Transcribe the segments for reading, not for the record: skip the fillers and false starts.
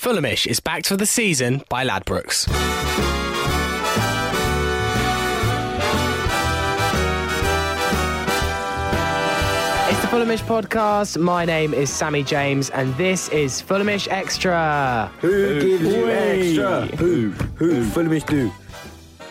Fulhamish is backed for the season by Ladbrokes. It's the Fulhamish podcast. My name is Sammy James, and this is Fulhamish Extra. Who gives you extra? Who? Fulhamish do.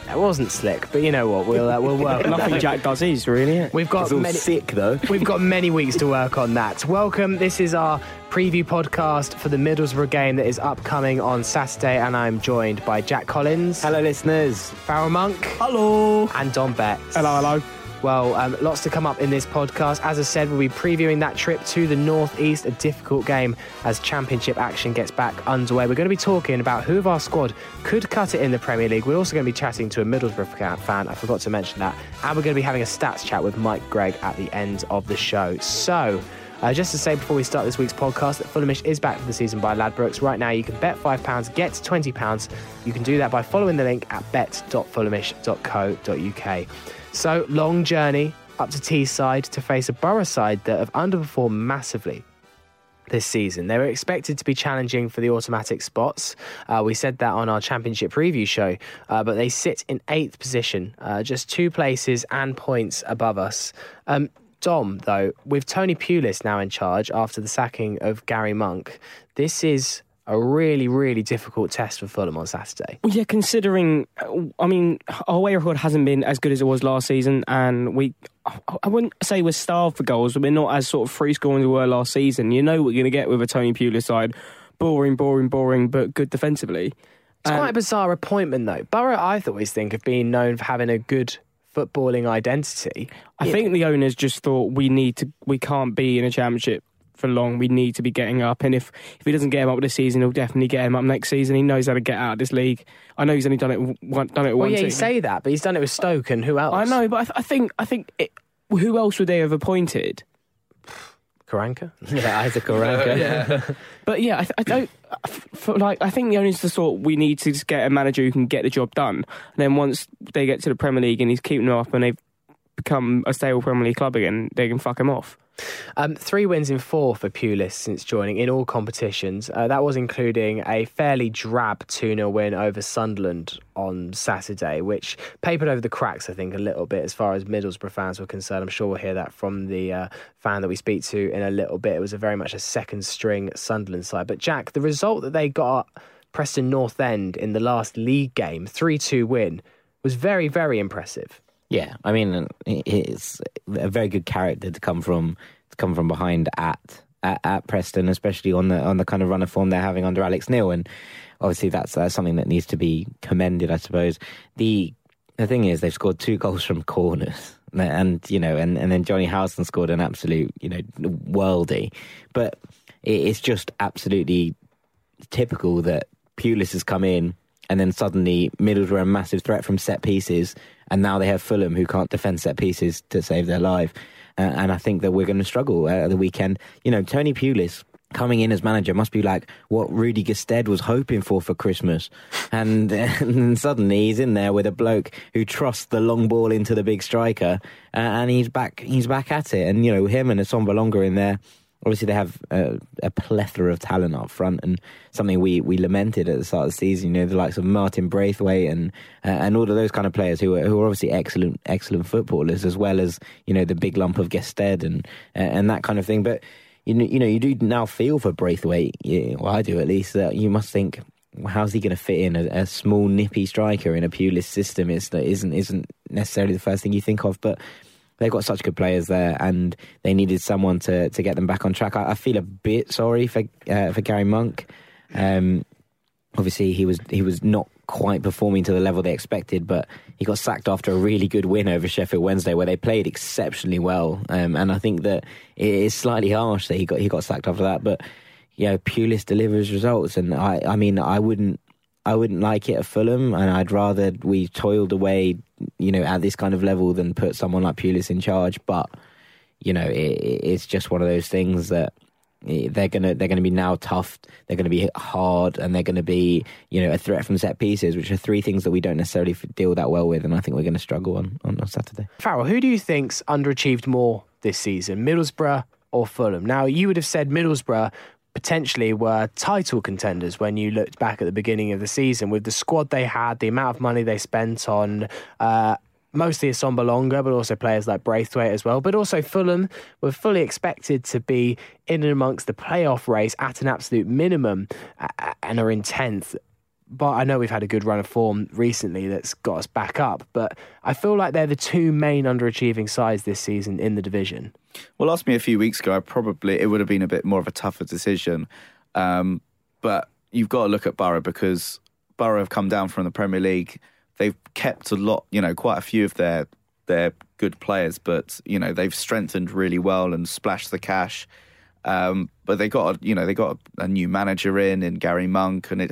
That wasn't slick, but you know what? We'll work. Nothing Jack does is really. It? We've got sick though. We've got many weeks to work on that. Welcome. This is our preview podcast for the Middlesbrough game that is upcoming on Saturday, and I'm joined by Jack Collins. Hello, listeners. Farrell Monk. Hello. And Dom Betts. Hello. Well, lots to come up in this podcast. As I said, we'll be previewing that trip to the North East, a difficult game as championship action gets back underway. We're going to be talking about who of our squad could cut it in the Premier League. We're also going to be chatting to a Middlesbrough fan. I forgot to mention that. And we're going to be having a stats chat with Mike Gregg at the end of the show. So, just to say before we start this week's podcast that Fulhamish is back for the season by Ladbrokes. Right now, you can bet £5, get £20. You can do that by following the link at bet.fulhamish.co.uk. So, long journey up to Teesside to face a Borough side that have underperformed massively this season. They were expected to be challenging for the automatic spots. We said that on our Championship preview show, but they sit in 8th position, just 2 places and points above us. Dom, though, with Tony Pulis now in charge after the sacking of Gary Monk, this is a really, really difficult test for Fulham on Saturday. Yeah, considering, I mean, our away record hasn't been as good as it was last season, and I wouldn't say we're starved for goals, but we're not as sort of free scoring as we were last season. You know what you're going to get with a Tony Pulis side. Boring, but good defensively. It's quite a bizarre appointment, though. Borough, I always think, have been known for having a good footballing identity. I think the owners just thought, we can't be in a championship for long, we need to be getting up, and if he doesn't get him up this season, he'll definitely get him up next season. He knows how to get out of this league. I know he's only done it once. Yeah, you say that, but he's done it with Stoke and who else? I know, but I think who else would they have appointed? Karanka? Yeah, Isaac Karanka. Yeah. But yeah, I think the owners just thought we need to just get a manager who can get the job done, and then once they get to the Premier League and he's keeping them up and they've become a stable Premier League club again, they can fuck him off. 3 wins in 4 for Pulis since joining in all competitions. That was including a fairly drab 2-0 win over Sunderland on Saturday, which papered over the cracks, I think, a little bit as far as Middlesbrough fans were concerned. I'm sure we'll hear that from the fan that we speak to in a little bit. It was very much a second string Sunderland side. But Jack, the result that they got at Preston North End in the last league game, 3-2 win, was very, very impressive. Yeah, I mean, it's a very good character to come from behind at Preston, especially on the kind of run of form they're having under Alex Neil, and obviously that's something that needs to be commended, I suppose. The thing is, they've scored 2 goals from corners, and you know, and then Johnny Howson scored an absolute worldie, but it's just absolutely typical that Pulis has come in. And then suddenly Middlesbrough were a massive threat from set pieces, and now they have Fulham who can't defend set pieces to save their life. And I think that we're going to struggle at the weekend. You know, Tony Pulis coming in as manager must be like what Rudy Gestede was hoping for Christmas. And suddenly he's in there with a bloke who trusts the long ball into the big striker, and he's back at it. And, you know, him and Assombalonga in there. Obviously, they have a plethora of talent up front, and something we lamented at the start of the season. You know, the likes of Martin Braithwaite and all of those kind of players who are obviously excellent footballers, as well as the big lump of Gestede and that kind of thing. But you do now feel for Braithwaite. Well, I do at least. That you must think, how's he going to fit in a small nippy striker in a Pulis system? Isn't necessarily the first thing you think of, but they've got such good players there, and they needed someone to get them back on track. I feel a bit sorry for Gary Monk. Obviously, he was not quite performing to the level they expected, but he got sacked after a really good win over Sheffield Wednesday, where they played exceptionally well. And I think that it is slightly harsh that he got sacked after that. But yeah, Pulis delivers results, and I wouldn't like it at Fulham, and I'd rather we toiled away, at this kind of level than put someone like Pulis in charge. But it's just one of those things that they're gonna be now tough. They're gonna be hard, and they're gonna be a threat from set pieces, which are 3 things that we don't necessarily deal that well with, and I think we're gonna struggle on Saturday. Farrell, who do you think's underachieved more this season, Middlesbrough or Fulham? Now you would have said Middlesbrough, potentially were title contenders when you looked back at the beginning of the season with the squad they had, the amount of money they spent on mostly Assombalonga, but also players like Braithwaite as well. But also Fulham were fully expected to be in and amongst the playoff race at an absolute minimum and are in 10th. But I know we've had a good run of form recently that's got us back up. But I feel like they're the two main underachieving sides this season in the division. Well, ask me a few weeks ago, it would have been a bit more of a tougher decision. But you've got to look at Borough, because Borough have come down from the Premier League. They've kept a lot, quite a few of their good players, but, they've strengthened really well and splashed the cash. But they got a new manager in Gary Monk, and it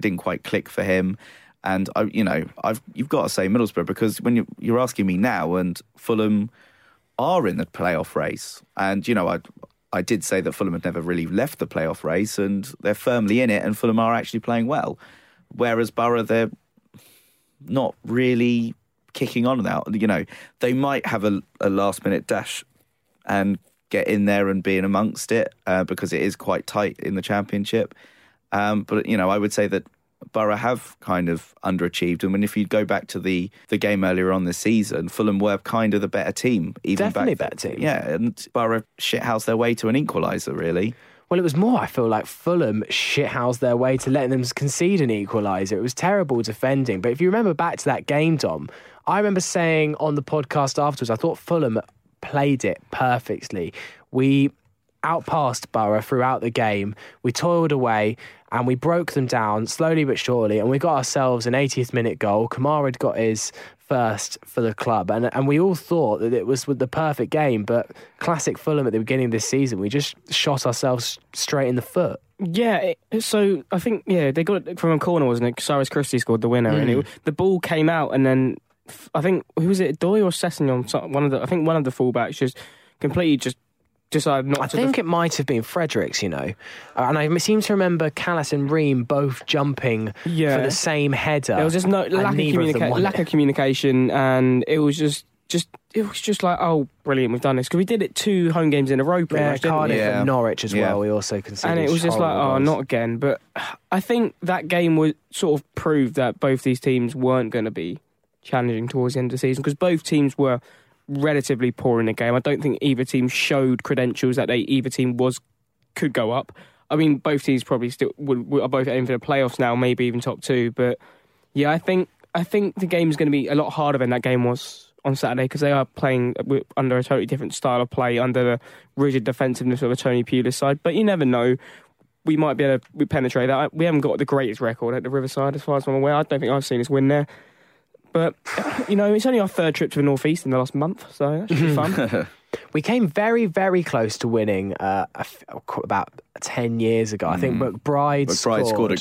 didn't quite click for him. And you've got to say Middlesbrough, because when you're asking me now, and Fulham are in the playoff race, and I did say that Fulham had never really left the playoff race, and they're firmly in it, and Fulham are actually playing well, whereas Borough, they're not really kicking on now. They might have a last minute dash and get in there and be in amongst it, because it is quite tight in the Championship. But, I would say that Borough have kind of underachieved. I mean, if you go back to the game earlier on this season, Fulham were kind of the better team. Definitely better team. Yeah, and Borough shithoused their way to an equaliser, really. Well, it was more, I feel like Fulham shithoused their way to letting them concede an equaliser. It was terrible defending. But if you remember back to that game, Dom, I remember saying on the podcast afterwards, I thought Fulham played it perfectly. We outpassed Borough throughout the game. We toiled away and we broke them down slowly but surely, and we got ourselves an 80th minute goal. Kamara had got his first for the club, and we all thought that it was the perfect game, but classic Fulham at the beginning of this season, we just shot ourselves straight in the foot. Yeah, so I think, they got it from a corner, wasn't it? Cyrus Christie scored the winner, and the ball came out, and then I think, who was it, Odoi or Sessegnon? One of the fullbacks just completely decided not to. I think it might have been Fredericks, and I seem to remember Callas and Ream both jumping for the same header. There was just no lack of communication, and it was just like, oh, brilliant, we've done this, because we did it 2 home games in a row, pretty much. Cardiff and Norwich as well. We also conceded, and it was just like, oh, not again. But I think that game was sort of proved that both these teams weren't going to be challenging towards the end of the season, because both teams were relatively poor in the game. I don't think either team showed credentials that either team could go up. I mean, both teams probably still are both aiming for the playoffs now, maybe even top 2. But yeah, I think the game is going to be a lot harder than that game was on Saturday, because they are playing under a totally different style of play, under the rigid defensiveness of a Tony Pulis side. But you never know. We might be able to penetrate that. We haven't got the greatest record at the Riverside, as far as I'm aware. I don't think I've seen us win there. But, it's only our 3rd trip to the North East in the last month, so that should be fun. We came very, very close to winning about 10 years ago. I think McBride scored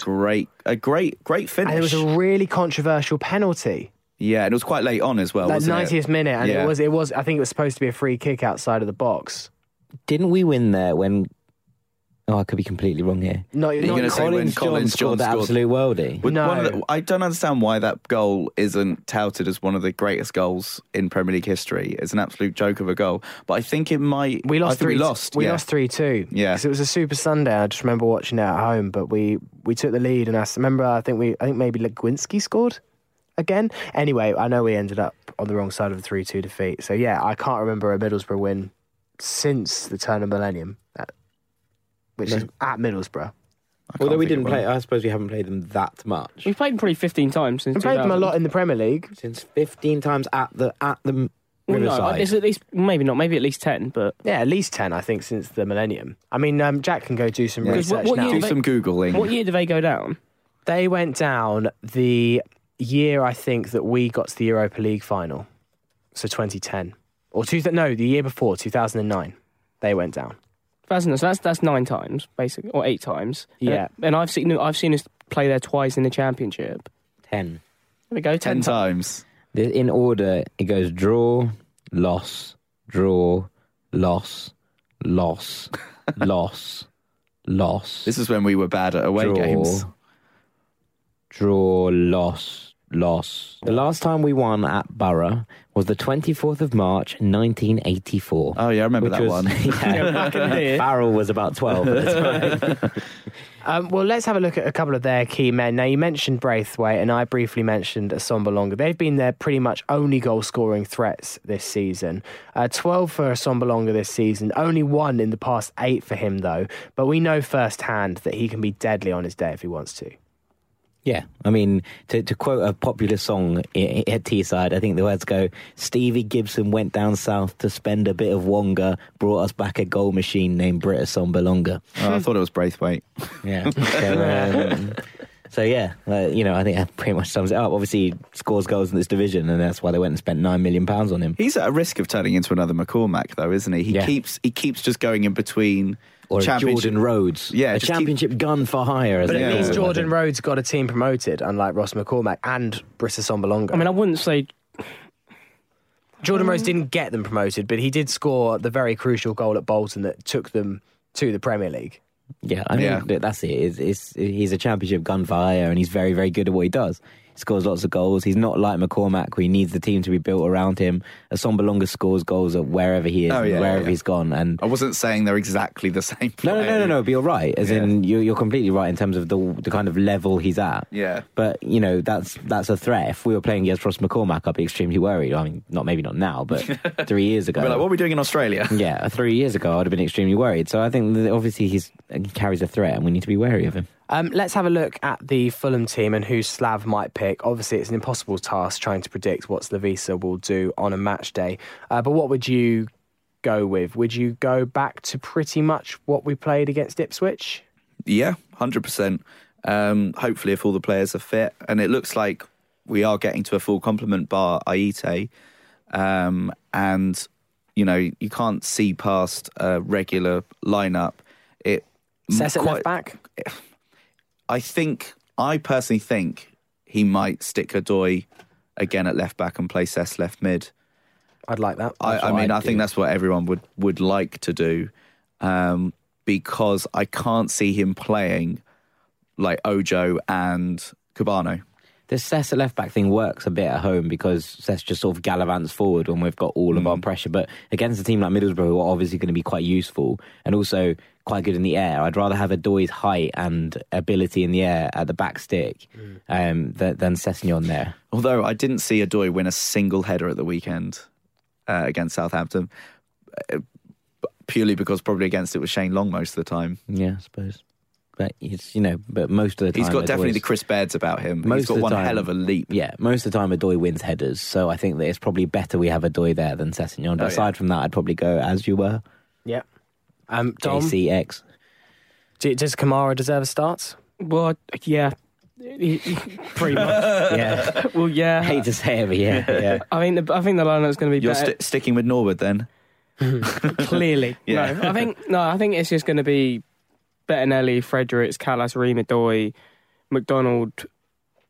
a great finish. And it was a really controversial penalty. Yeah, and it was quite late on as well, wasn't it? 90th minute, and it was. I think it was supposed to be a free kick outside of the box. Didn't we win there when... Oh, I could be completely wrong here. No, you're going to say when Collins scored the absolute worldie. No, I don't understand why that goal isn't touted as one of the greatest goals in Premier League history. It's an absolute joke of a goal. But I think it might... We lost 3-2. Yeah, because it was a Super Sunday. I just remember watching it at home, but we took the lead, and I think maybe Legwinski scored again. Anyway, I know we ended up on the wrong side of a 3-2 defeat. So yeah, I can't remember a Middlesbrough win since the turn of millennium. Which is at Middlesbrough. Although we didn't play, I suppose we haven't played them that much. We've played them probably 15 times since. We've played them a lot in the Premier League. Since 15 times at the Riverside. Well, no, it's at least, maybe not, maybe at least 10, but... Yeah, at least 10, I think, since the millennium. I mean, Jack can go do some research now. Do some Googling. What year did they go down? They went down the year, I think, that we got to the Europa League final. So 2010. The year before, 2009, they went down. So that's 9 times, basically, or 8 times. Yeah, and I've seen us play there twice in the Championship. 10. There we go. 10 times. In order, it goes draw, loss, loss, loss, loss. This is when we were bad at away games. Draw, loss, loss? The last time we won at Borough was the 24th of March, 1984. Oh, yeah, I remember that one. Yeah, Farrell was about 12 at the time. Well, let's have a look at a couple of their key men. Now, you mentioned Braithwaite, and I briefly mentioned Assombalonga. They've been their pretty much only goal-scoring threats this season. 12 for Assombalonga this season, only one in the past 8 for him, though. But we know firsthand that he can be deadly on his day if he wants to. Yeah, I mean, to quote a popular song at Teesside, I think the words go, Stevie Gibson went down south to spend a bit of wonga, brought us back a goal machine named Britt Assombalonga. Oh, I thought it was Braithwaite. Yeah. So yeah, you know, I think that pretty much sums it up. Obviously, he scores goals in this division, and that's why they went and spent £9 million on him. He's at a risk of turning into another McCormack, though, isn't he? He keeps just going in between... Or Jordan Rhodes. Yeah, a championship gun for hire. But at least Jordan Rhodes got a team promoted, unlike Ross McCormack and Britt Assombalonga. I mean, I wouldn't say... Jordan Rhodes didn't get them promoted, but he did score the very crucial goal at Bolton that took them to the Premier League. Yeah, I mean, that's it. He's a championship gun for hire, and he's very, very good at what he does. He scores lots of goals. He's not like McCormack, who needs the team to be built around him. Assombalonga scores goals at wherever he is, wherever he's gone. And I wasn't saying they're exactly the same player. No, but you're right. As in, you're completely right in terms of the kind of level he's at. Yeah. But, you know, that's a threat. If we were playing against Ross McCormack, I'd be extremely worried. I mean, not now, but 3 years ago. We're like, what are we doing in Australia? Yeah, 3 years ago, I'd have been extremely worried. So I think that obviously he carries a threat and we need to be wary of him. Let's have a look at the Fulham team and who Slav might pick. Obviously, it's an impossible task trying to predict what Slavica will do on a match day. But what would you go with? Would you go back to pretty much what we played against Ipswich? Yeah, 100%. Hopefully, if all the players are fit. And it looks like we are getting to a full complement bar Aite. And, you know, you can't see past a regular lineup. Sess at left back? I personally think he might stick Odoi again at left back and play Sess left mid. I'd like that. I think that's what everyone would like to do, because I can't see him playing like Ojo and Cabano. The Sess at left back thing works a bit at home because Sess just sort of gallivants forward when we've got all of our pressure. But against a team like Middlesbrough, who are obviously going to be quite useful and also quite good in the air, I'd rather have Odoi's height and ability in the air at the back stick than Sessegnon there. Although I didn't see Odoi win a single header at the weekend against Southampton, purely because probably against it was Shane Long most of the time. Yeah, I suppose. But it's, you know, but most of the time he's got definitely the Chris Bairds about him. He's got one hell of a leap. Yeah, most of the time Odoi wins headers, so I think that it's probably better we have Odoi there than Sessegnon. Aside from that, I'd probably go as you were. Yeah. Dom, JCX. Does Kamara deserve a start? Well, yeah, pretty much. Yeah. Well, yeah. I hate to say it, but yeah. I think the lineup's going to be. You're better. Sticking with Norwood then. Clearly, yeah. I think it's just going to be Bettinelli, Fredericks, Callas, Ream, Odoi, McDonald,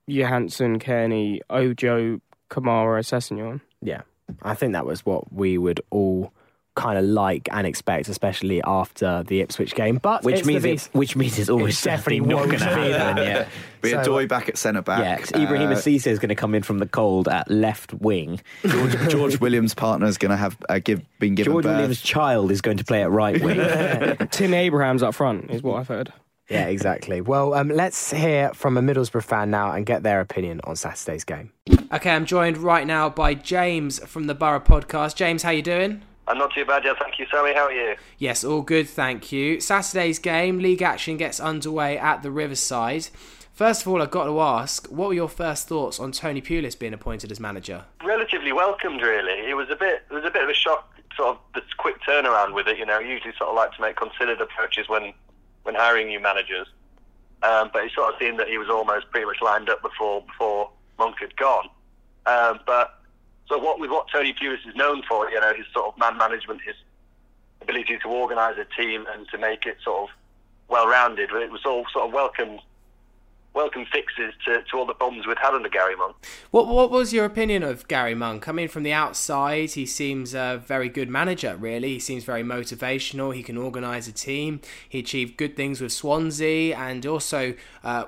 Johansson, Cairney, Ojo, Kamara, Sessegnon. Yeah, I think that was what we would all kind of like and expect, especially after the Ipswich game. But which means it's always definitely not going to happen. Yeah. But Odoi back at centre back. Yeah, Ibrahima Cissé is going to come in from the cold at left wing. George Williams' partner is going to have been given birth. George Williams' child is going to play at right wing. Tim Abraham's up front is what I've heard. Yeah, exactly. Well, let's hear from a Middlesbrough fan now and get their opinion on Saturday's game. Okay, I'm joined right now by James from the Borough Podcast. James, how you doing? I'm not too bad, yeah, thank you, Sammy. How are you? Yes, all good, thank you. Saturday's game, league action gets underway at the Riverside. First of all, I've got to ask, what were your first thoughts on Tony Pulis being appointed as manager? Relatively welcomed, really. It was a bit of a shock, sort of this quick turnaround with it. You know, I usually sort of like to make considered approaches when hiring new managers, but it sort of seemed that he was almost pretty much lined up before Monk had gone, but. So what Tony Pulis is known for, you know, his sort of man management, his ability to organise a team and to make it sort of well-rounded. It was all sort of welcomed welcome fixes to all the problems we'd had under Gary Monk. What was your opinion of Gary Monk? I mean, from the outside, he seems a very good manager, really. He seems very motivational. He can organise a team. He achieved good things with Swansea and also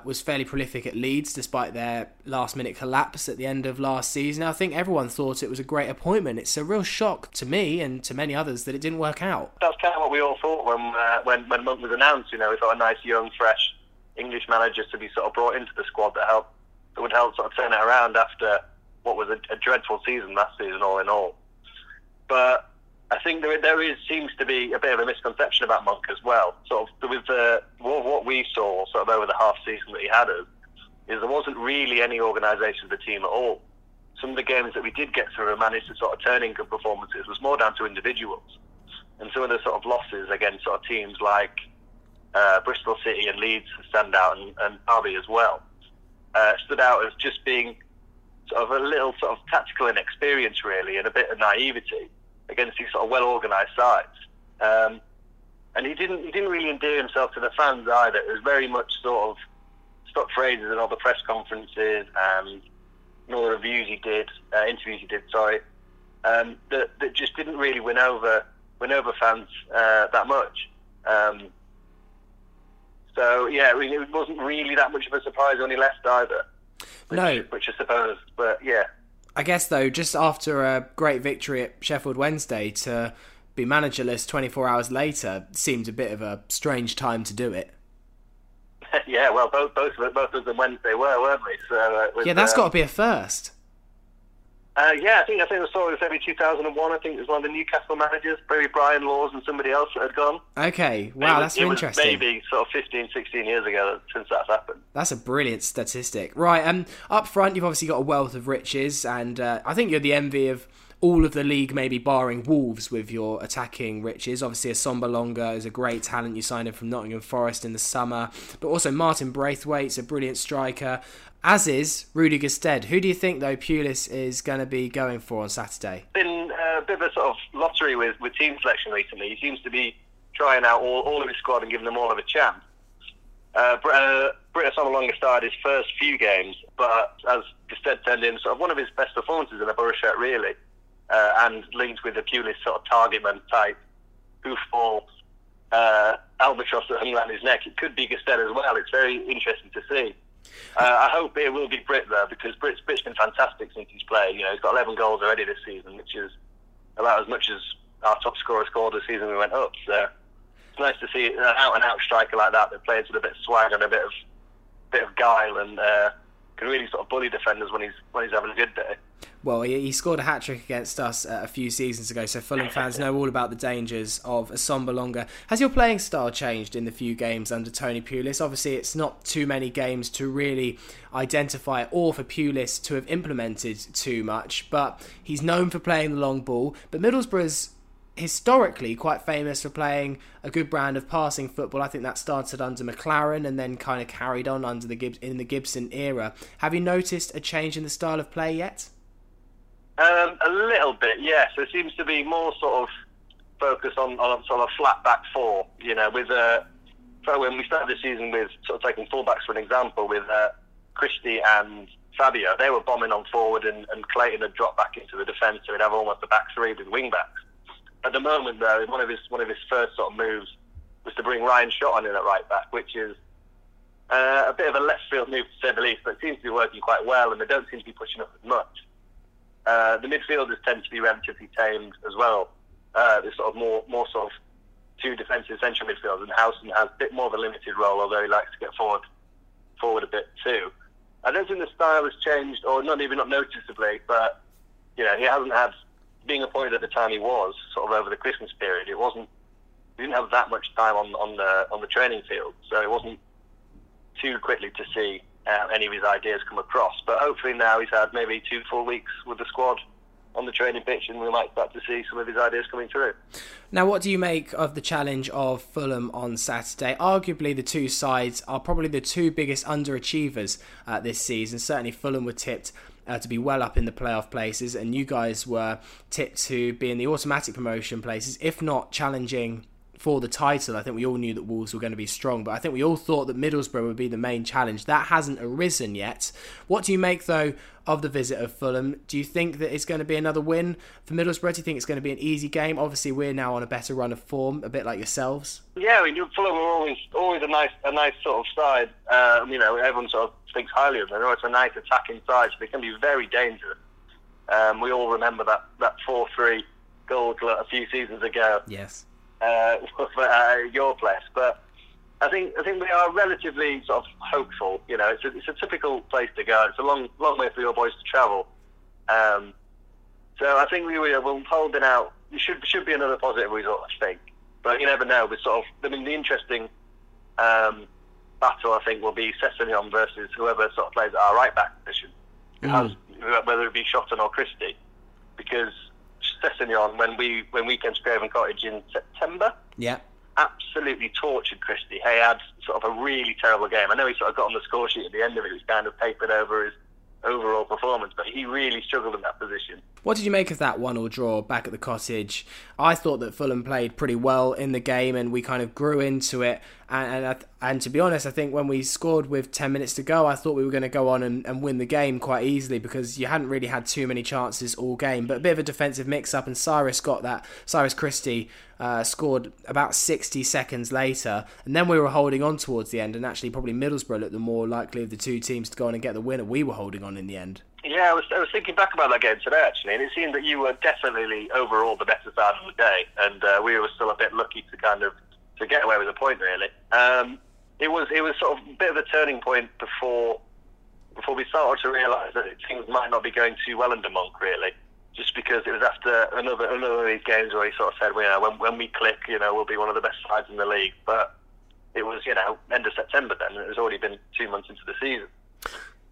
was fairly prolific at Leeds, despite their last-minute collapse at the end of last season. I think everyone thought it was a great appointment. It's a real shock to me and to many others that it didn't work out. That's kind of what we all thought when Monk was announced. You know, we thought a nice, young, fresh English managers to be sort of brought into the squad that would help sort of turn it around after what was a dreadful season last season, all in all. But I think there seems to be a bit of a misconception about Monk as well. Sort of with what we saw sort of over the half season that he had us, is there wasn't really any organisation of the team at all. Some of the games that we did get through and managed to sort of turn in good performances was more down to individuals. And some of the sort of losses against sort of teams like Bristol City and Leeds stand out, and Derby as well, stood out as just being sort of a little sort of tactical inexperience really, and a bit of naivety against these sort of well-organised sides. And he didn't really endear himself to the fans either. It was very much sort of stock phrases in all the press conferences and all the interviews he did, that just didn't really win over fans that much. So, yeah, it wasn't really that much of a surprise when he left either. No. Which I suppose, but yeah. I guess, though, just after a great victory at Sheffield Wednesday, to be managerless 24 hours later seemed a bit of a strange time to do it. Yeah, well, both of them Wednesday weren't we? So, yeah, that's got to be a first. Yeah, I think I saw it was maybe 2001. I think it was one of the Newcastle managers, maybe Brian Laws and somebody else that had gone. Okay, wow, that's interesting. Maybe sort of 15, 16 years ago since that's happened. That's a brilliant statistic. Right, up front, you've obviously got a wealth of riches, and I think you're the envy of all of the league, maybe barring Wolves, with your attacking riches. Obviously, Assombalonga is a great talent. You signed him from Nottingham Forest in the summer. But also Martin Braithwaite's a brilliant striker, as is Rudy Gestede. Who do you think, though, Pulis is going to be going for on Saturday? Been a bit of a sort of lottery with team selection recently. He seems to be trying out all of his squad and giving them all of a chance. Britt Assombalonga started his first few games, but as Gestede turned in sort of one of his best performances in a Borough shirt, really. And linked with the Pulis sort of target man type hoofball albatross that hung around his neck. It could be Gestede as well. It's very interesting to see. I hope it will be Britt though, because Britt's been fantastic since he's played. You know, he's got 11 goals already this season, which is about as much as our top scorer scored the season we went up. So it's nice to see an out-and-out striker like that that plays with a bit of swag and a bit of guile, and can really sort of bully defenders when he's having a good day. Well, he scored a hat-trick against us a few seasons ago, so Fulham fans know all about the dangers of Assombalonga. Has your playing style changed in the few games under Tony Pulis? Obviously, it's not too many games to really identify or for Pulis to have implemented too much, but he's known for playing the long ball. But Middlesbrough's historically quite famous for playing a good brand of passing football. I think that started under McLaren and then kind of carried on under the Gibson era. Have you noticed a change in the style of play yet? A little bit, yes. There seems to be more sort of focus on sort of a flat back four. You know, with when we started the season with sort of taking fullbacks for an example, with Christie and Fabio, they were bombing on forward, and Clayton had dropped back into the defence, so he'd have almost a back three with wing backs. At the moment, though, one of his first sort of moves was to bring Ryan Shotton in at right back, which is a bit of a left field move to say the least, but it seems to be working quite well, and they don't seem to be pushing up as much. The midfielders tend to be relatively tamed as well. There's sort of more sort of two defensive central midfielders, and Howson has a bit more of a limited role, although he likes to get forward a bit too. I don't think the style has changed, or not noticeably, but you know, he hasn't had, being appointed at the time he was, sort of over the Christmas period, he didn't have that much time on the training field, so it wasn't too quickly to see any of his ideas come across. But hopefully now he's had maybe 2 full weeks with the squad on the training pitch, and we might start to see some of his ideas coming through. Now, what do you make of the challenge of Fulham on Saturday? Arguably, the two sides are probably the two biggest underachievers this season. Certainly, Fulham were tipped to be well up in the playoff places, and you guys were tipped to be in the automatic promotion places, if not challenging for the title. I think we all knew that Wolves were going to be strong, but I think we all thought that Middlesbrough would be the main challenge. That hasn't arisen yet. What do you make, though, of the visit of Fulham? Do you think that it's going to be another win for Middlesbrough? Do you think it's going to be an easy game? Obviously, we're now on a better run of form, a bit like yourselves. Yeah, we do. Fulham are always a nice sort of side. Everyone sort of thinks highly of them. It's a nice attacking side, so they can be very dangerous. We all remember that 4-3 goal a few seasons ago. Yes. Your place, but I think we are relatively sort of hopeful. It's a typical place to go. It's a long way for your boys to travel. So I think we're holding out. It should be another positive result, I think. But you never know. The interesting battle I think will be Sessegnon versus whoever sort of plays at our right back position, whether it be Shotton or Christie, because Sessegnon, when we came to Craven Cottage in September, absolutely tortured Christie. He had sort of a really terrible game. I know he sort of got on the score sheet at the end of it, which kind of papered over his overall performance, but he really struggled in that position. What did you make of that 1-1 draw back at the Cottage? I thought that Fulham played pretty well in the game, and we kind of grew into it. And to be honest, I think when we scored with 10 minutes to go, I thought we were going to go on and win the game quite easily, because you hadn't really had too many chances all game. But a bit of a defensive mix-up, and Cyrus Christie scored about 60 seconds later, and then we were holding on towards the end, and actually probably Middlesbrough looked the more likely of the two teams to go on and get the winner. We were holding on in the end. Yeah, I was thinking back about that game today, actually, and it seemed that you were definitely overall the better side of the day, and we were still a bit lucky to kind of to get away with a point, really. It was sort of a bit of a turning point before we started to realise that things might not be going too well under Monk, really, just because it was after another of these games where he sort of said, when we click, we'll be one of the best sides in the league. But it was, end of September then, and it was already been 2 months into the season.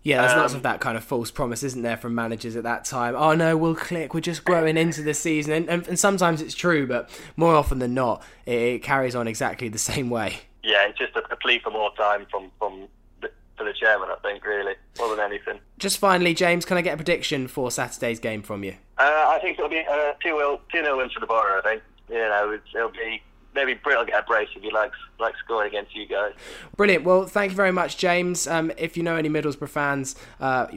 Yeah, there's lots of that kind of false promise, isn't there, from managers at that time? Oh, no, we'll click, we're just growing into the season. And sometimes it's true, but more often than not, it carries on exactly the same way. Yeah, it's just a plea for more time for the chairman, I think, really, more than anything. Just finally, James, can I get a prediction for Saturday's game from you? I think it'll be a 2-0 win for the Borough, I think. It'll be... Maybe Britt will get a brace if he likes scoring against you guys. Brilliant. Well, thank you very much, James. If you know any Middlesbrough fans,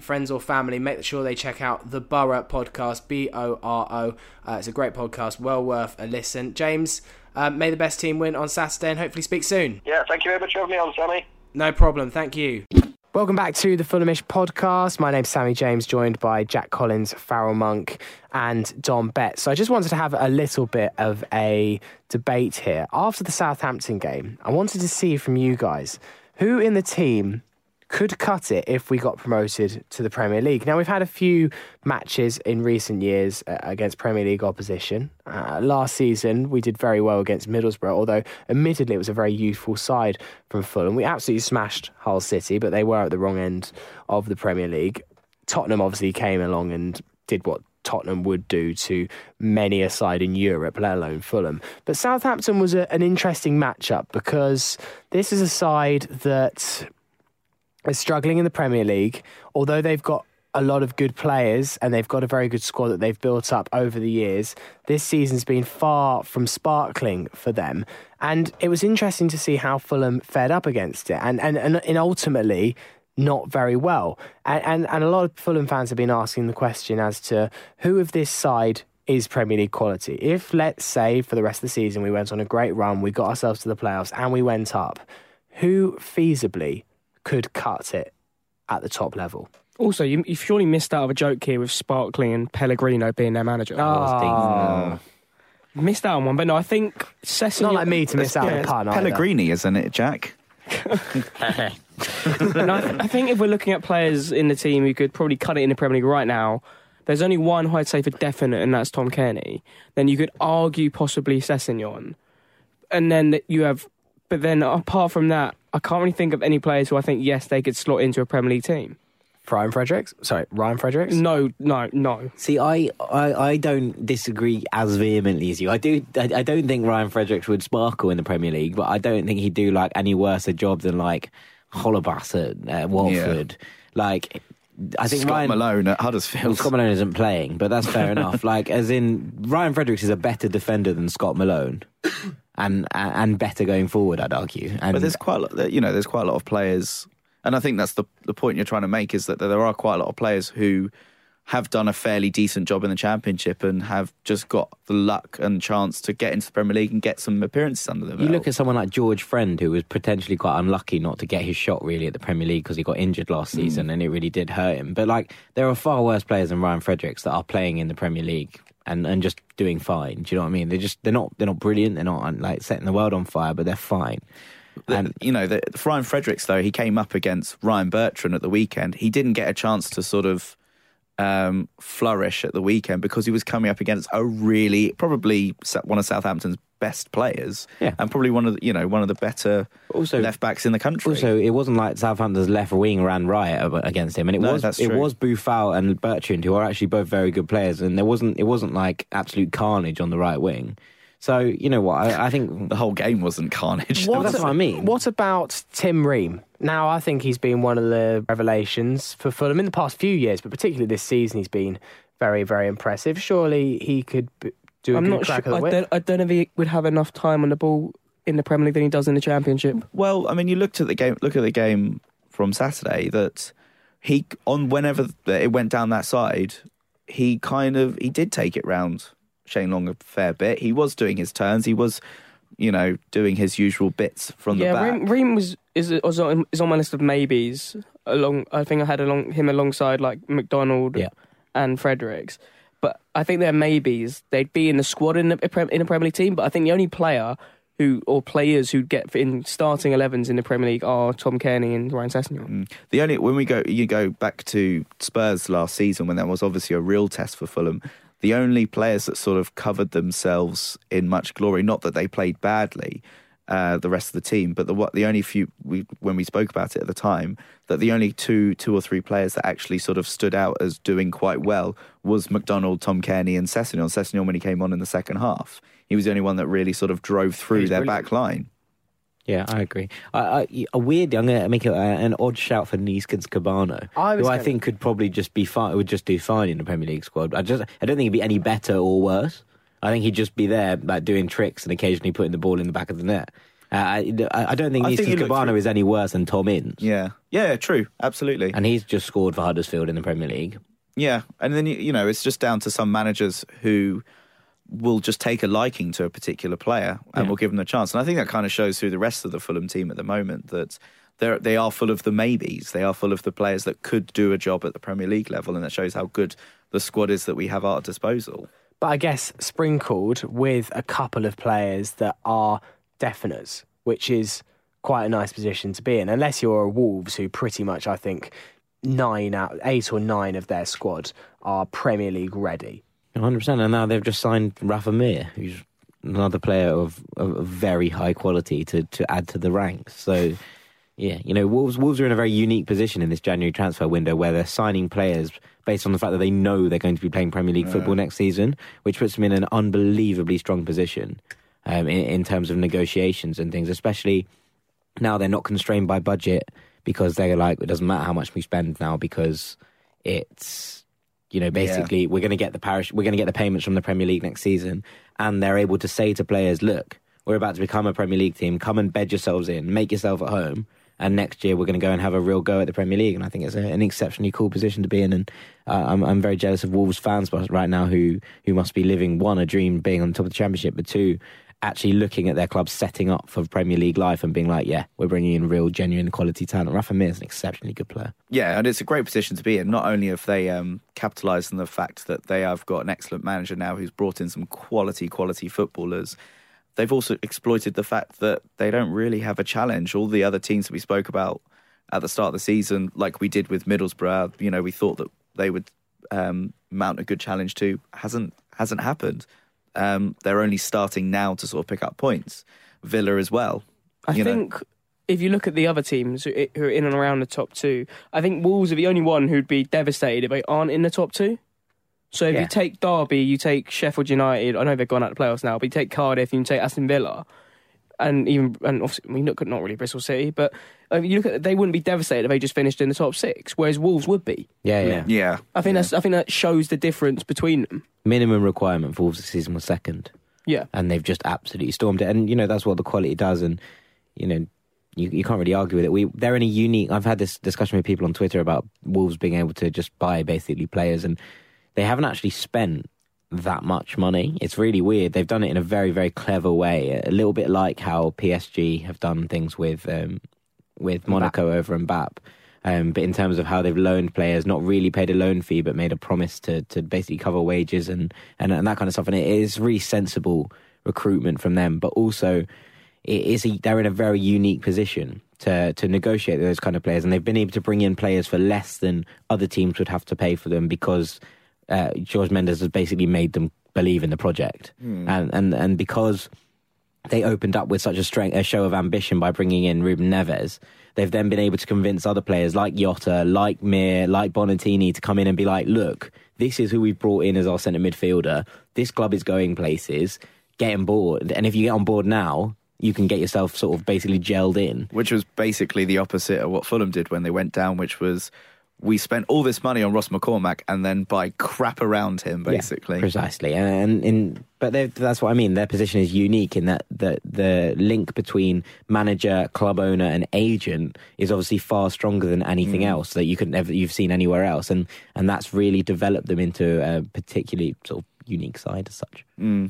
friends or family, make sure they check out The Borough podcast, BORO. It's a great podcast, well worth a listen. James, may the best team win on Saturday, and hopefully speak soon. Yeah, thank you very much for having me on, Sammy. No problem. Thank you. Welcome back to the Fulhamish podcast. My name's Sammy James, joined by Jack Collins, Farrell Monk and Dom Betts. So I just wanted to have a little bit of a debate here. After the Southampton game, I wanted to see from you guys who in the team could cut it if we got promoted to the Premier League. Now, we've had a few matches in recent years against Premier League opposition. Last season, we did very well against Middlesbrough, although admittedly it was a very youthful side from Fulham. We absolutely smashed Hull City, but they were at the wrong end of the Premier League. Tottenham obviously came along and did what Tottenham would do to many a side in Europe, let alone Fulham. But Southampton was an interesting matchup, because this is a side that... is struggling in the Premier League, although they've got a lot of good players and they've got a very good squad that they've built up over the years. This season's been far from sparkling for them, and it was interesting to see how Fulham fared up against it, and ultimately not very well. And a lot of Fulham fans have been asking the question as to who of this side is Premier League quality. If, let's say, for the rest of the season we went on a great run, we got ourselves to the playoffs and we went up, who feasibly could cut it at the top level? Also, you surely missed out of a joke here with Sparkling and Pellegrino being their manager. Oh. Missed out on one, but no, I think Sessegnon... Not like me to miss out on a pun. Pellegrini, isn't it, Jack? No, I think if we're looking at players in the team who could probably cut it in the Premier League right now, there's only one who I'd say for definite, and that's Tom Cairney. Then you could argue possibly Sessegnon. And then you have... But then apart from that, I can't really think of any players who I think, yes, they could slot into a Premier League team. Ryan Fredericks? No. See, I don't disagree as vehemently as you. I don't think Ryan Fredericks would sparkle in the Premier League, but I don't think he'd do, any worse a job than, Holobas at Watford. Yeah. I think Scott Malone at Huddersfield. Well, Scott Malone isn't playing, but that's fair enough. Ryan Fredericks is a better defender than Scott Malone. and better going forward, I'd argue. And but there's quite a lot, you know, there's quite a lot of players, and I think that's the point you're trying to make, is that there are quite a lot of players who have done a fairly decent job in the Championship and have just got the luck and chance to get into the Premier League and get some appearances under them. You look at someone like George Friend, who was potentially quite unlucky not to get his shot really at the Premier League because he got injured last season and it really did hurt him. But like, there are far worse players than Ryan Fredericks that are playing in the Premier League and just doing fine. Do you know what I mean? They're not brilliant. They're not like setting the world on fire, but they're fine. And you know, Ryan Fredericks though, he came up against Ryan Bertrand at the weekend. He didn't get a chance to sort of flourish at the weekend because he was coming up against a really, probably one of Southampton's best players, and probably one of the better left backs in the country. Also, it wasn't like Southampton's left wing ran riot against him, and it was Buffal and Bertrand, who are actually both very good players, and it wasn't like absolute carnage on the right wing. So, you know what, I think... the whole game wasn't carnage. That's what I mean. What about Tim Ream? Now, I think he's been one of the revelations for Fulham in the past few years, but particularly this season he's been very, very impressive. Surely he could do a good crack of the whip. I don't know if he would have enough time on the ball in the Premier League than he does in the Championship. Well, I mean, you look at the game from Saturday, that he, on whenever it went down that side, he did take it round Shane Long a fair bit. He was doing his turns. He was, you know, doing his usual bits from the back. Yeah, Ream is on my list of maybes. I think I had him alongside like McDonald and Fredericks. But I think they're maybes. They'd be in the squad in a Premier League team. But I think the only player who get in starting 11s in the Premier League are Tom Cairney and Ryan Sessegnon. When you go back to Spurs last season, when that was obviously a real test for Fulham. The only players that sort of covered themselves in much glory, not that they played badly, the rest of the team, but when we spoke about it at the time, that the only two or three players that actually sort of stood out as doing quite well was McDonald, Tom Cairney and Sessegnon. Sessegnon, when he came on in the second half, he was the only one that really sort of drove through their back line. Yeah, I agree. I'm going to make an odd shout for Neeskens Cabano, who I think could probably just be fine. Would just do fine in the Premier League squad. I don't think he'd be any better or worse. I think he'd just be there, like doing tricks and occasionally putting the ball in the back of the net. I don't think Neeskens Cabano is any worse than Tom Ince. Yeah, true, absolutely. And he's just scored for Huddersfield in the Premier League. Yeah, and then you know it's just down to some managers who will just take a liking to a particular player and will give them the chance. And I think that kind of shows through the rest of the Fulham team at the moment, that they are full of the maybes. They are full of the players that could do a job at the Premier League level, and that shows how good the squad is that we have at our disposal. But I guess sprinkled with a couple of players that are definiters, which is quite a nice position to be in, unless you're a Wolves, who pretty much, I think, 8 or 9 of their squad are Premier League ready. 100%, and now they've just signed Rafa Mir, who's another player of very high quality to add to the ranks. So, yeah, you know, Wolves are in a very unique position in this January transfer window, where they're signing players based on the fact that they know they're going to be playing Premier League football next season, which puts them in an unbelievably strong position in terms of negotiations and things, especially now they're not constrained by budget, because they're like, it doesn't matter how much we spend now, because it's... You know, basically, we're going to get the payments from the Premier League next season, and they're able to say to players, "Look, we're about to become a Premier League team. Come and bed yourselves in, make yourself at home, and next year we're going to go and have a real go at the Premier League." And I think it's an exceptionally cool position to be in, and I'm very jealous of Wolves fans right now, who must be living, one, a dream being on top of the Championship, but two, actually looking at their club setting up for Premier League life and being like, yeah, we're bringing in real, genuine quality talent. Rafa Mir is an exceptionally good player. Yeah, and it's a great position to be in. Not only have they capitalised on the fact that they have got an excellent manager now who's brought in some quality footballers, they've also exploited the fact that they don't really have a challenge. All the other teams that we spoke about at the start of the season, like we did with Middlesbrough, you know, we thought that they would mount a good challenge to, hasn't happened. They're only starting now to sort of pick up points. Villa as well. I think if you look at the other teams who are in and around the top two, I think Wolves are the only one who'd be devastated if they aren't in the top two. So if you take Derby, you take Sheffield United, I know they've gone out of the playoffs now, but you take Cardiff, you take Aston Villa, and obviously, not really Bristol City, but you look at, they wouldn't be devastated if they just finished in the top six, whereas Wolves would be. I think that shows the difference between them. Minimum requirement for Wolves this season was second. Yeah. And they've just absolutely stormed it. And, you know, that's what the quality does. And, you know, you can't really argue with it. They're in a unique... I've had this discussion with people on Twitter about Wolves being able to just buy, basically, players. And they haven't actually spent that much money. It's really weird. They've done it in a very, very clever way. A little bit like how PSG have done things with Monaco Mbappe. Over Mbappe. But in terms of how they've loaned players, not really paid a loan fee, but made a promise to basically cover wages and that kind of stuff. And it is really sensible recruitment from them. But also, they're in a very unique position to negotiate those kind of players. And they've been able to bring in players for less than other teams would have to pay for them because Jorge Mendes has basically made them believe in the project. Mm. And because they opened up with such a show of ambition by bringing in Ruben Neves... They've then been able to convince other players like Jota, like Mir, like Bonatini to come in and be like, look, this is who we've brought in as our centre midfielder. This club is going places. Get on board. And if you get on board now, you can get yourself sort of basically gelled in. Which was basically the opposite of what Fulham did when they went down, which was we spent all this money on Ross McCormack and then buy crap around him, basically. Yeah, precisely. But that's what I mean. Their position is unique in that the link between manager, club owner and agent is obviously far stronger than anything else that you've seen anywhere else. And that's really developed them into a particularly sort of unique side as such. Mm.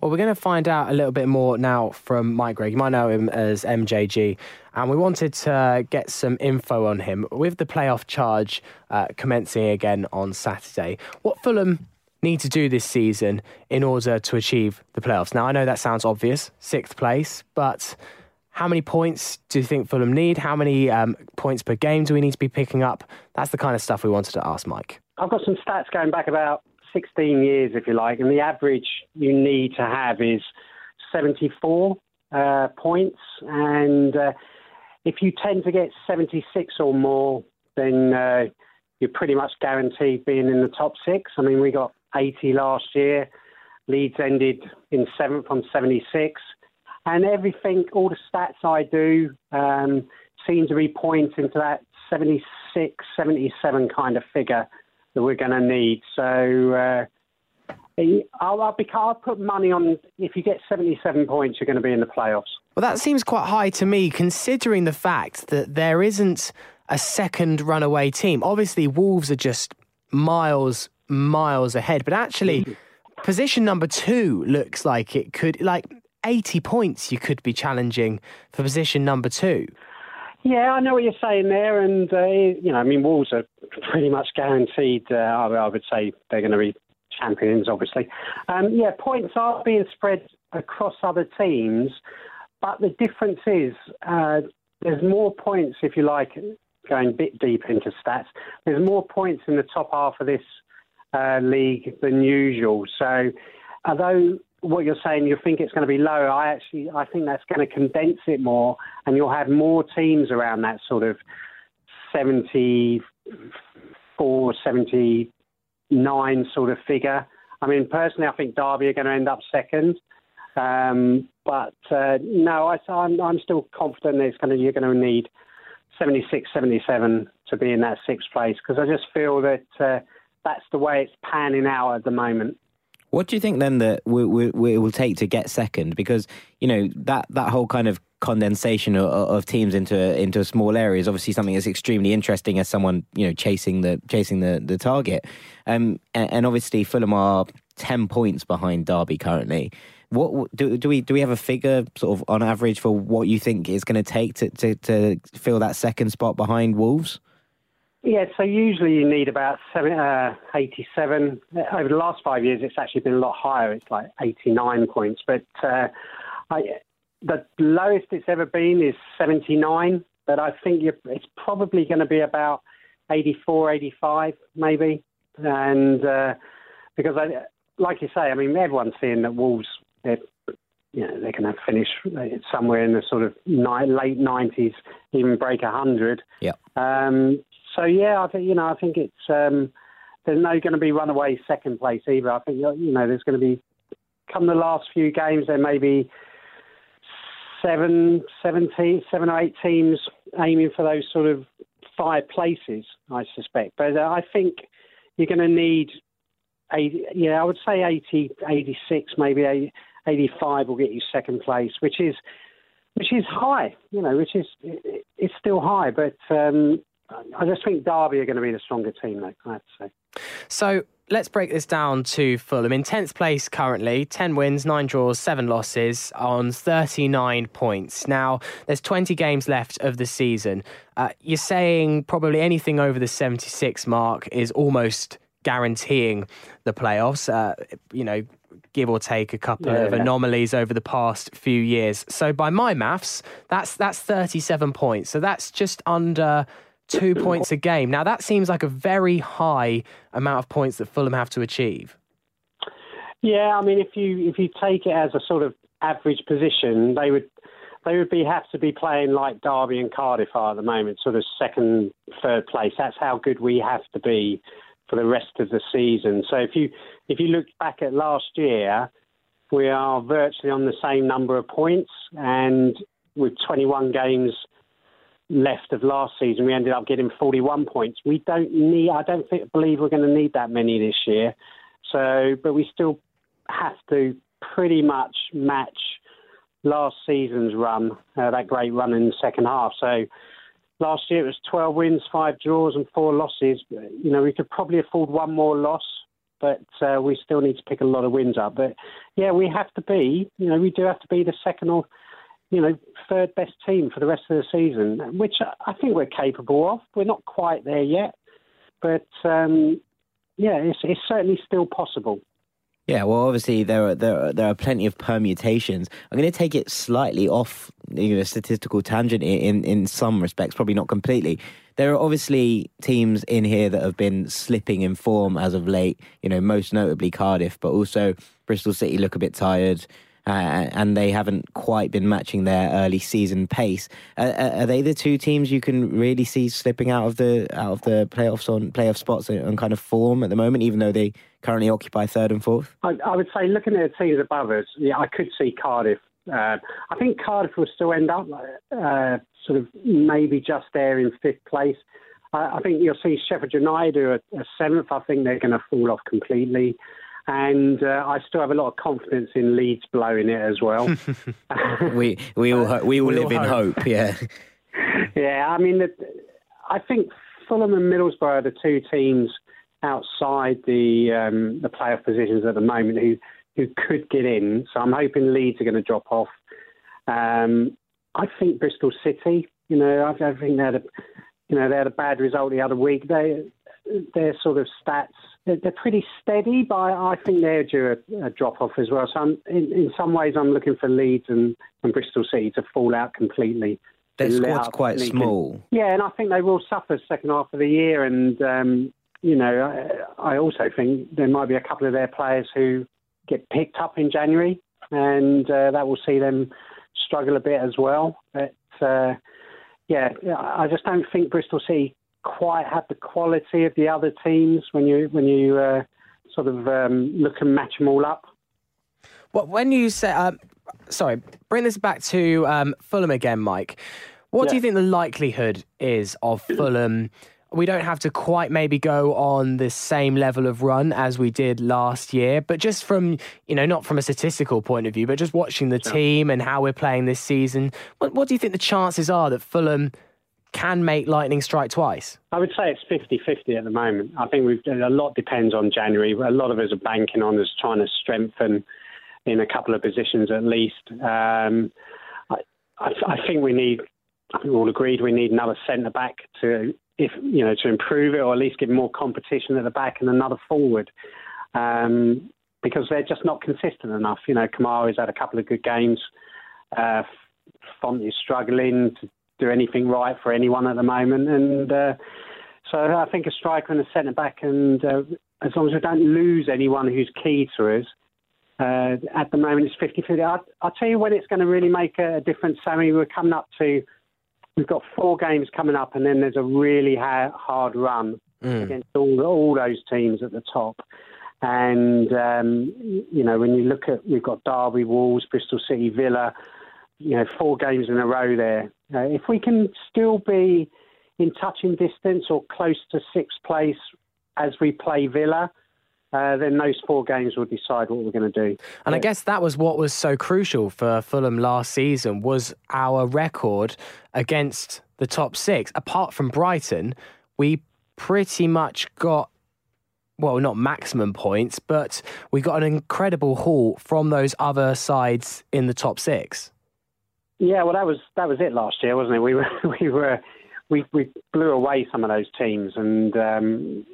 Well, we're going to find out a little bit more now from Mike Gregg. You might know him as MJG. And we wanted to get some info on him. With the playoff charge commencing again on Saturday, what Fulham need to do this season in order to achieve the playoffs? Now, I know that sounds obvious, 6th place, but how many points do you think Fulham need? How many points per game do we need to be picking up? That's the kind of stuff we wanted to ask Mike. I've got some stats going back about 16 years, if you like, and the average you need to have is 74 points, and if you tend to get 76 or more, then you're pretty much guaranteed being in the top six. I mean, we got 80 last year, Leeds ended in 7th on 76, and everything, all the stats I do seem to be pointing to that 76, 77 kind of figure that we're going to need. So I'll put money on if you get 77 points, you're going to be in the playoffs. Well, that seems quite high to me, considering the fact that there isn't a second runaway team. Obviously, Wolves are just miles ahead, but actually, position number 2 looks like it could, like 80 points you could be challenging for position number 2. Yeah, I know what you're saying there, and you know, I mean, Wolves are pretty much guaranteed. I would say they're going to be champions, obviously. Yeah, points are being spread across other teams, but the difference is there's more points, if you like, going a bit deep into stats. There's more points in the top half of this league than usual. So, although what you're saying, you think it's going to be lower, I think that's going to condense it more, and you'll have more teams around that sort of 74, 79 sort of figure. I mean, personally, I think Derby are going to end up second. I'm still confident that you're going to need 76, 77 to be in that 6th place, because I just feel that that's the way it's panning out at the moment. What do you think then that we will take to get second? Because, you know, that whole kind of condensation of teams into a small area is obviously something that's extremely interesting as someone, you know, chasing the target. And obviously Fulham are 10 points behind Derby currently. What do we have a figure sort of on average for what you think it's going to take to fill that second spot behind Wolves? Yeah, so usually you need about 87. Over the last 5 years, it's actually been a lot higher. It's like 89 points. But the lowest it's ever been is 79. But I think it's probably going to be about 84, 85 maybe. And because, like you say, I mean, everyone's seeing that Wolves... they're going to finish somewhere in the sort of late 90s, even break 100. Yeah. I think it's there's no going to be runaway second place either. I think there's going to be, come the last few games, there may be 7 or 8 teams aiming for those sort of 5 places, I suspect. But I think you're going to need I would say 80, 86, maybe 85 will get you second place, which is high, you know, it's still high. But I just think Derby are going to be the stronger team, though, I have to say. So let's break this down to Fulham. In 10th place currently, 10 wins, 9 draws, 7 losses on 39 points. Now, there's 20 games left of the season. You're saying probably anything over the 76 mark is almost guaranteeing the playoffs, you know, give or take a couple of anomalies over the past few years. So by my maths, that's 37 points. So that's just under 2 points a game. Now that seems like a very high amount of points that Fulham have to achieve. Yeah, I mean, if you take it as a sort of average position, they would be have to be playing like Derby and Cardiff are at the moment, sort of second, third place. That's how good we have to be for the rest of the season. So if you look back at last year, we are virtually on the same number of points, and with 21 games left of last season, we ended up getting 41 points. We don't need, I believe we're going to need that many this year. So, but we still have to pretty much match last season's run, that great run in the second half. So last year it was 12 wins, 5 draws and 4 losses. You know, we could probably afford one more loss, but we still need to pick a lot of wins up. But yeah, we have to be, you know, we do have to be the second or, you know, third best team for the rest of the season, which I think we're capable of. We're not quite there yet, but yeah, it's certainly still possible. Yeah, well, obviously there are plenty of permutations. I'm going to take it slightly off, you know, a statistical tangent in some respects, probably not completely. There are obviously teams in here that have been slipping in form as of late. You know, most notably Cardiff, but also Bristol City look a bit tired. And they haven't quite been matching their early season pace. Are they the two teams you can really see slipping out of the playoffs on playoff spots and kind of form at the moment, even though they currently occupy third and fourth? I would say looking at the teams above us, yeah, I could see Cardiff. I think Cardiff will still end up sort of maybe just there in fifth place. I think you'll see Sheffield United, who are seventh. I think they're going to fall off completely. And I still have a lot of confidence in Leeds blowing it as well. we all live in hope, yeah. Yeah, I mean, I think Fulham and Middlesbrough are the two teams outside the playoff positions at the moment who could get in. So I'm hoping Leeds are going to drop off. I think Bristol City. You know, I think they had a bad result the other week. Their sort of stats, they're pretty steady, but I think they're due a drop-off as well. So in some ways, I'm looking for Leeds and Bristol City to fall out completely. Their squad's quite small. Yeah, and I think they will suffer second half of the year. And, you know, I also think there might be a couple of their players who get picked up in January, and that will see them struggle a bit as well. But, yeah, I just don't think Bristol City quite have the quality of the other teams when you sort of look and match them all up. Well, when you say, sorry, bring this back to Fulham again, Mike. What do you think the likelihood is of Fulham? We don't have to quite maybe go on the same level of run as we did last year, but just from, you know, not from a statistical point of view, but just watching the team and how we're playing this season, what do you think the chances are that Fulham can make lightning strike twice? I would say it's 50-50 at the moment. I think a lot depends on January. A lot of us are banking on us trying to strengthen in a couple of positions at least. I think we're all agreed we need another centre-back to improve it, or at least give more competition at the back and another forward, because they're just not consistent enough. You know, Kamara's had a couple of good games. Font is struggling to do anything right for anyone at the moment, and so I think a striker and a centre back, and as long as we don't lose anyone who's key to us, at the moment it's 50-50. I'll tell you when it's going to really make a difference, Sammy. We've got 4 games coming up, and then there's a really hard run against all those teams at the top, and you know, when you look at, we've got Derby, Wolves, Bristol City, Villa. You know, 4 games in a row there. If we can still be in touching distance or close to sixth place as we play Villa, Then those four games will decide what we're going to do. And I guess that was what was so crucial for Fulham last season, was our record against the top six. Apart from Brighton, we pretty much got, well, not maximum points, but we got an incredible haul from those other sides in the top six. Yeah, well, that was it last year, wasn't it? We blew away some of those teams, and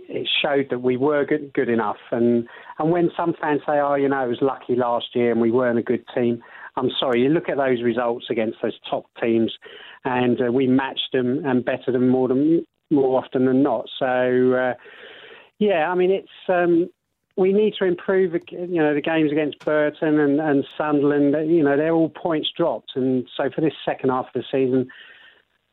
it showed that we were good enough. And when some fans say, oh, you know, it was lucky last year and we weren't a good team, I'm sorry. You look at those results against those top teams, and we matched them and better them more often than not. So, it's we need to improve. You know, the games against Burton and Sunderland, you know, they're all points dropped. And so for this second half of the season,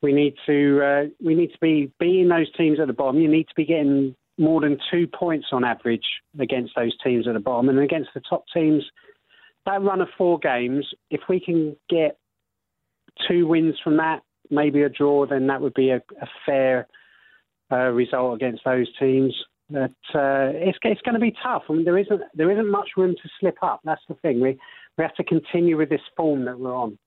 We need to be beating those teams at the bottom. You need to be getting more than 2 points on average against those teams at the bottom. And against the top teams, that run of four games, if we can get 2 wins from that, maybe a draw, then that would be a fair result against those teams. But it's going to be tough. I mean, there isn't much room to slip up. That's the thing. We have to continue with this form that we're on.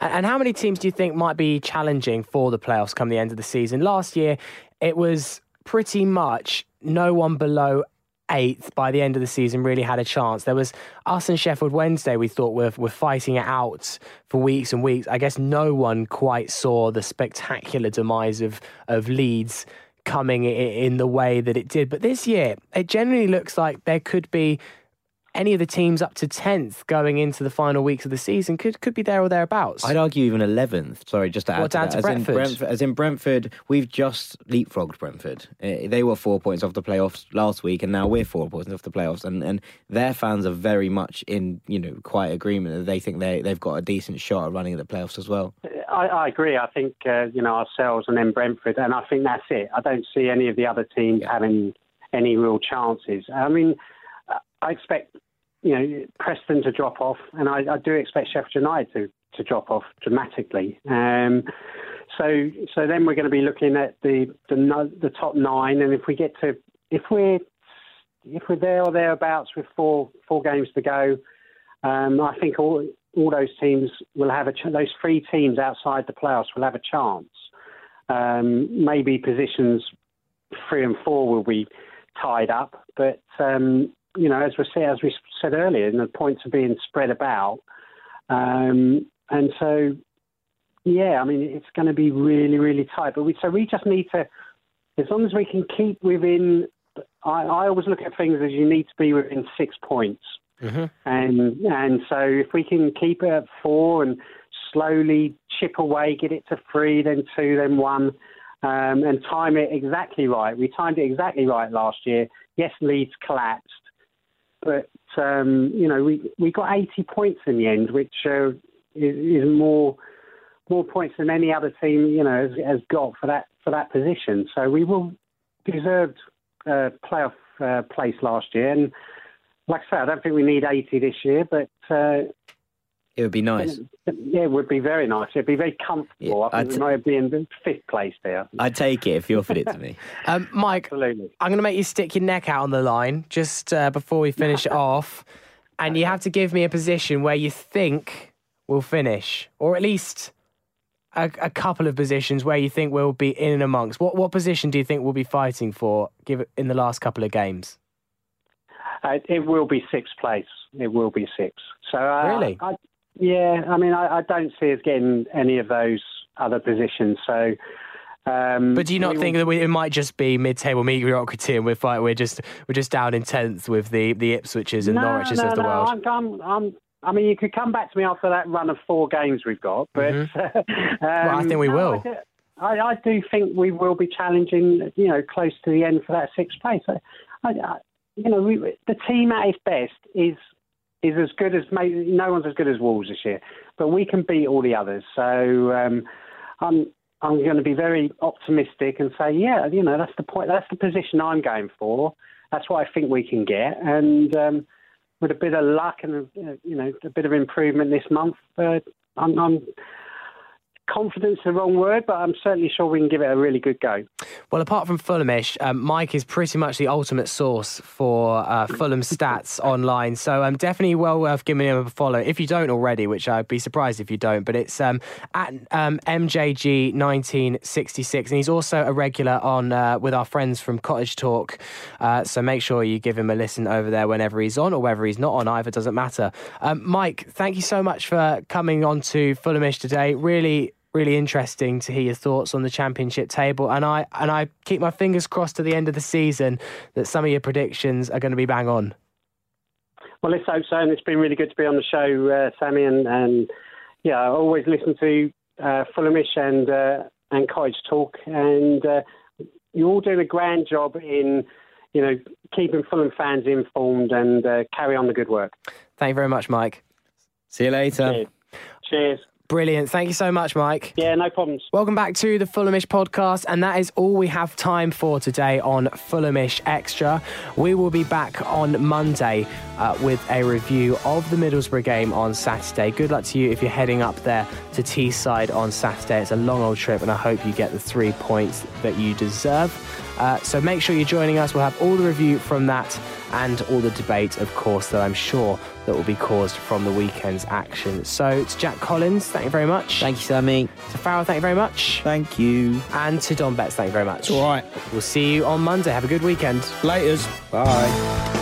And how many teams do you think might be challenging for the playoffs come the end of the season? Last year, it was pretty much no one below 8th by the end of the season really had a chance. There was us and Sheffield Wednesday, we thought were fighting it out for weeks and weeks. I guess no one quite saw the spectacular demise of Leeds coming in the way that it did. But this year, it generally looks like there could be any of the teams up to 10th going into the final weeks of the season could be there or thereabouts. I'd argue even 11th. Sorry, just to add to that. To Brentford. As in Brentford, we've just leapfrogged Brentford. They were 4 points off the playoffs last week, and now we're 4 points off the playoffs. And their fans are very much in, you know, quiet agreement that they think they've got a decent shot at running at the playoffs as well. I agree. I think, ourselves and then Brentford, and I think that's it. I don't see any of the other teams having any real chances. I mean, I expect, Preston to drop off, and I do expect Sheffield United to drop off dramatically. So then we're going to be looking at the top 9, and if we're there or thereabouts with four games to go, I think all those teams will have those 3 teams outside the playoffs will have a chance. Maybe positions 3 and 4 will be tied up, but. As we said earlier, and the points are being spread about. It's going to be really, really tight. But we just need to, as long as we can keep within, I always look at things as you need to be within 6 points. Mm-hmm. And so if we can keep it at 4 and slowly chip away, get it to 3, then 2, then 1, and time it exactly right. We timed it exactly right last year. Yes, Leeds collapsed, but we got 80 points in the end, which is more points than any other team has got for that position. So we were deserved playoff place last year, and like I said, I don't think we need 80 this year, but. It would be nice. Yeah, it would be very nice. It'd be very comfortable. Yeah, I think we might be in 5th place there. I'd take it if you offered it to me. Mike, absolutely. I'm going to make you stick your neck out on the line just before we finish it off. And you have to give me a position where you think we'll finish, or at least a couple of positions where you think we'll be in and amongst. What position do you think we'll be fighting for in the last couple of games? It will be 6th place. It will be 6th. So, really? I don't see us getting any of those other positions. So, but do you not think that it might just be mid-table mediocrity, and we're just down in 10th with the Ipswiches and Norwiches of the world? I mean, you could come back to me after that run of 4 games we've got, but I think we will. I do think we will be challenging, close to the end for that 6th place. The team at its best is as good as maybe no one's as good as Wolves this year, but we can beat all the others. So I'm going to be very optimistic and say, that's the point. That's the position I'm going for. That's what I think we can get. And with a bit of luck and a bit of improvement this month, I'm confidence is the wrong word, but I'm certainly sure we can give it a really good go. Well, apart from Fulhamish, Mike is pretty much the ultimate source for Fulham stats online, so definitely well worth giving him a follow if you don't already, which I'd be surprised if you don't, but it's at MJG1966, and he's also a regular on with our friends from Cottage Talk, so make sure you give him a listen over there whenever he's on, or whether he's not on either, doesn't matter. Mike, thank you so much for coming on to Fulhamish today. Really interesting to hear your thoughts on the championship table, and I keep my fingers crossed to the end of the season that some of your predictions are going to be bang on. Well, let's hope so, and it's been really good to be on the show, Sammy, and yeah, I always listen to Fulhamish and Cottage Talk, and you're all doing a grand job in, you know, keeping Fulham fans informed, and carry on the good work. Thank you very much, Mike. See you later. Cheers. Brilliant. Thank you so much, Mike. Yeah, no problems. Welcome back to the Fulhamish podcast, and that is all we have time for today on Fulhamish Extra. We will be back on Monday with a review of the Middlesbrough game on Saturday. Good luck to you if you're heading up there to Teesside on Saturday. It's a long old trip, and I hope you get the 3 points that you deserve. So make sure you're joining us. We'll have all the review from that and all the debate, of course, that I'm sure that will be caused from the weekend's action. So to Jack Collins, thank you very much. Thank you, Sammy. To Farrell, thank you very much. Thank you. And to Dom Betts, thank you very much. All right. We'll see you on Monday. Have a good weekend. Laters. Bye.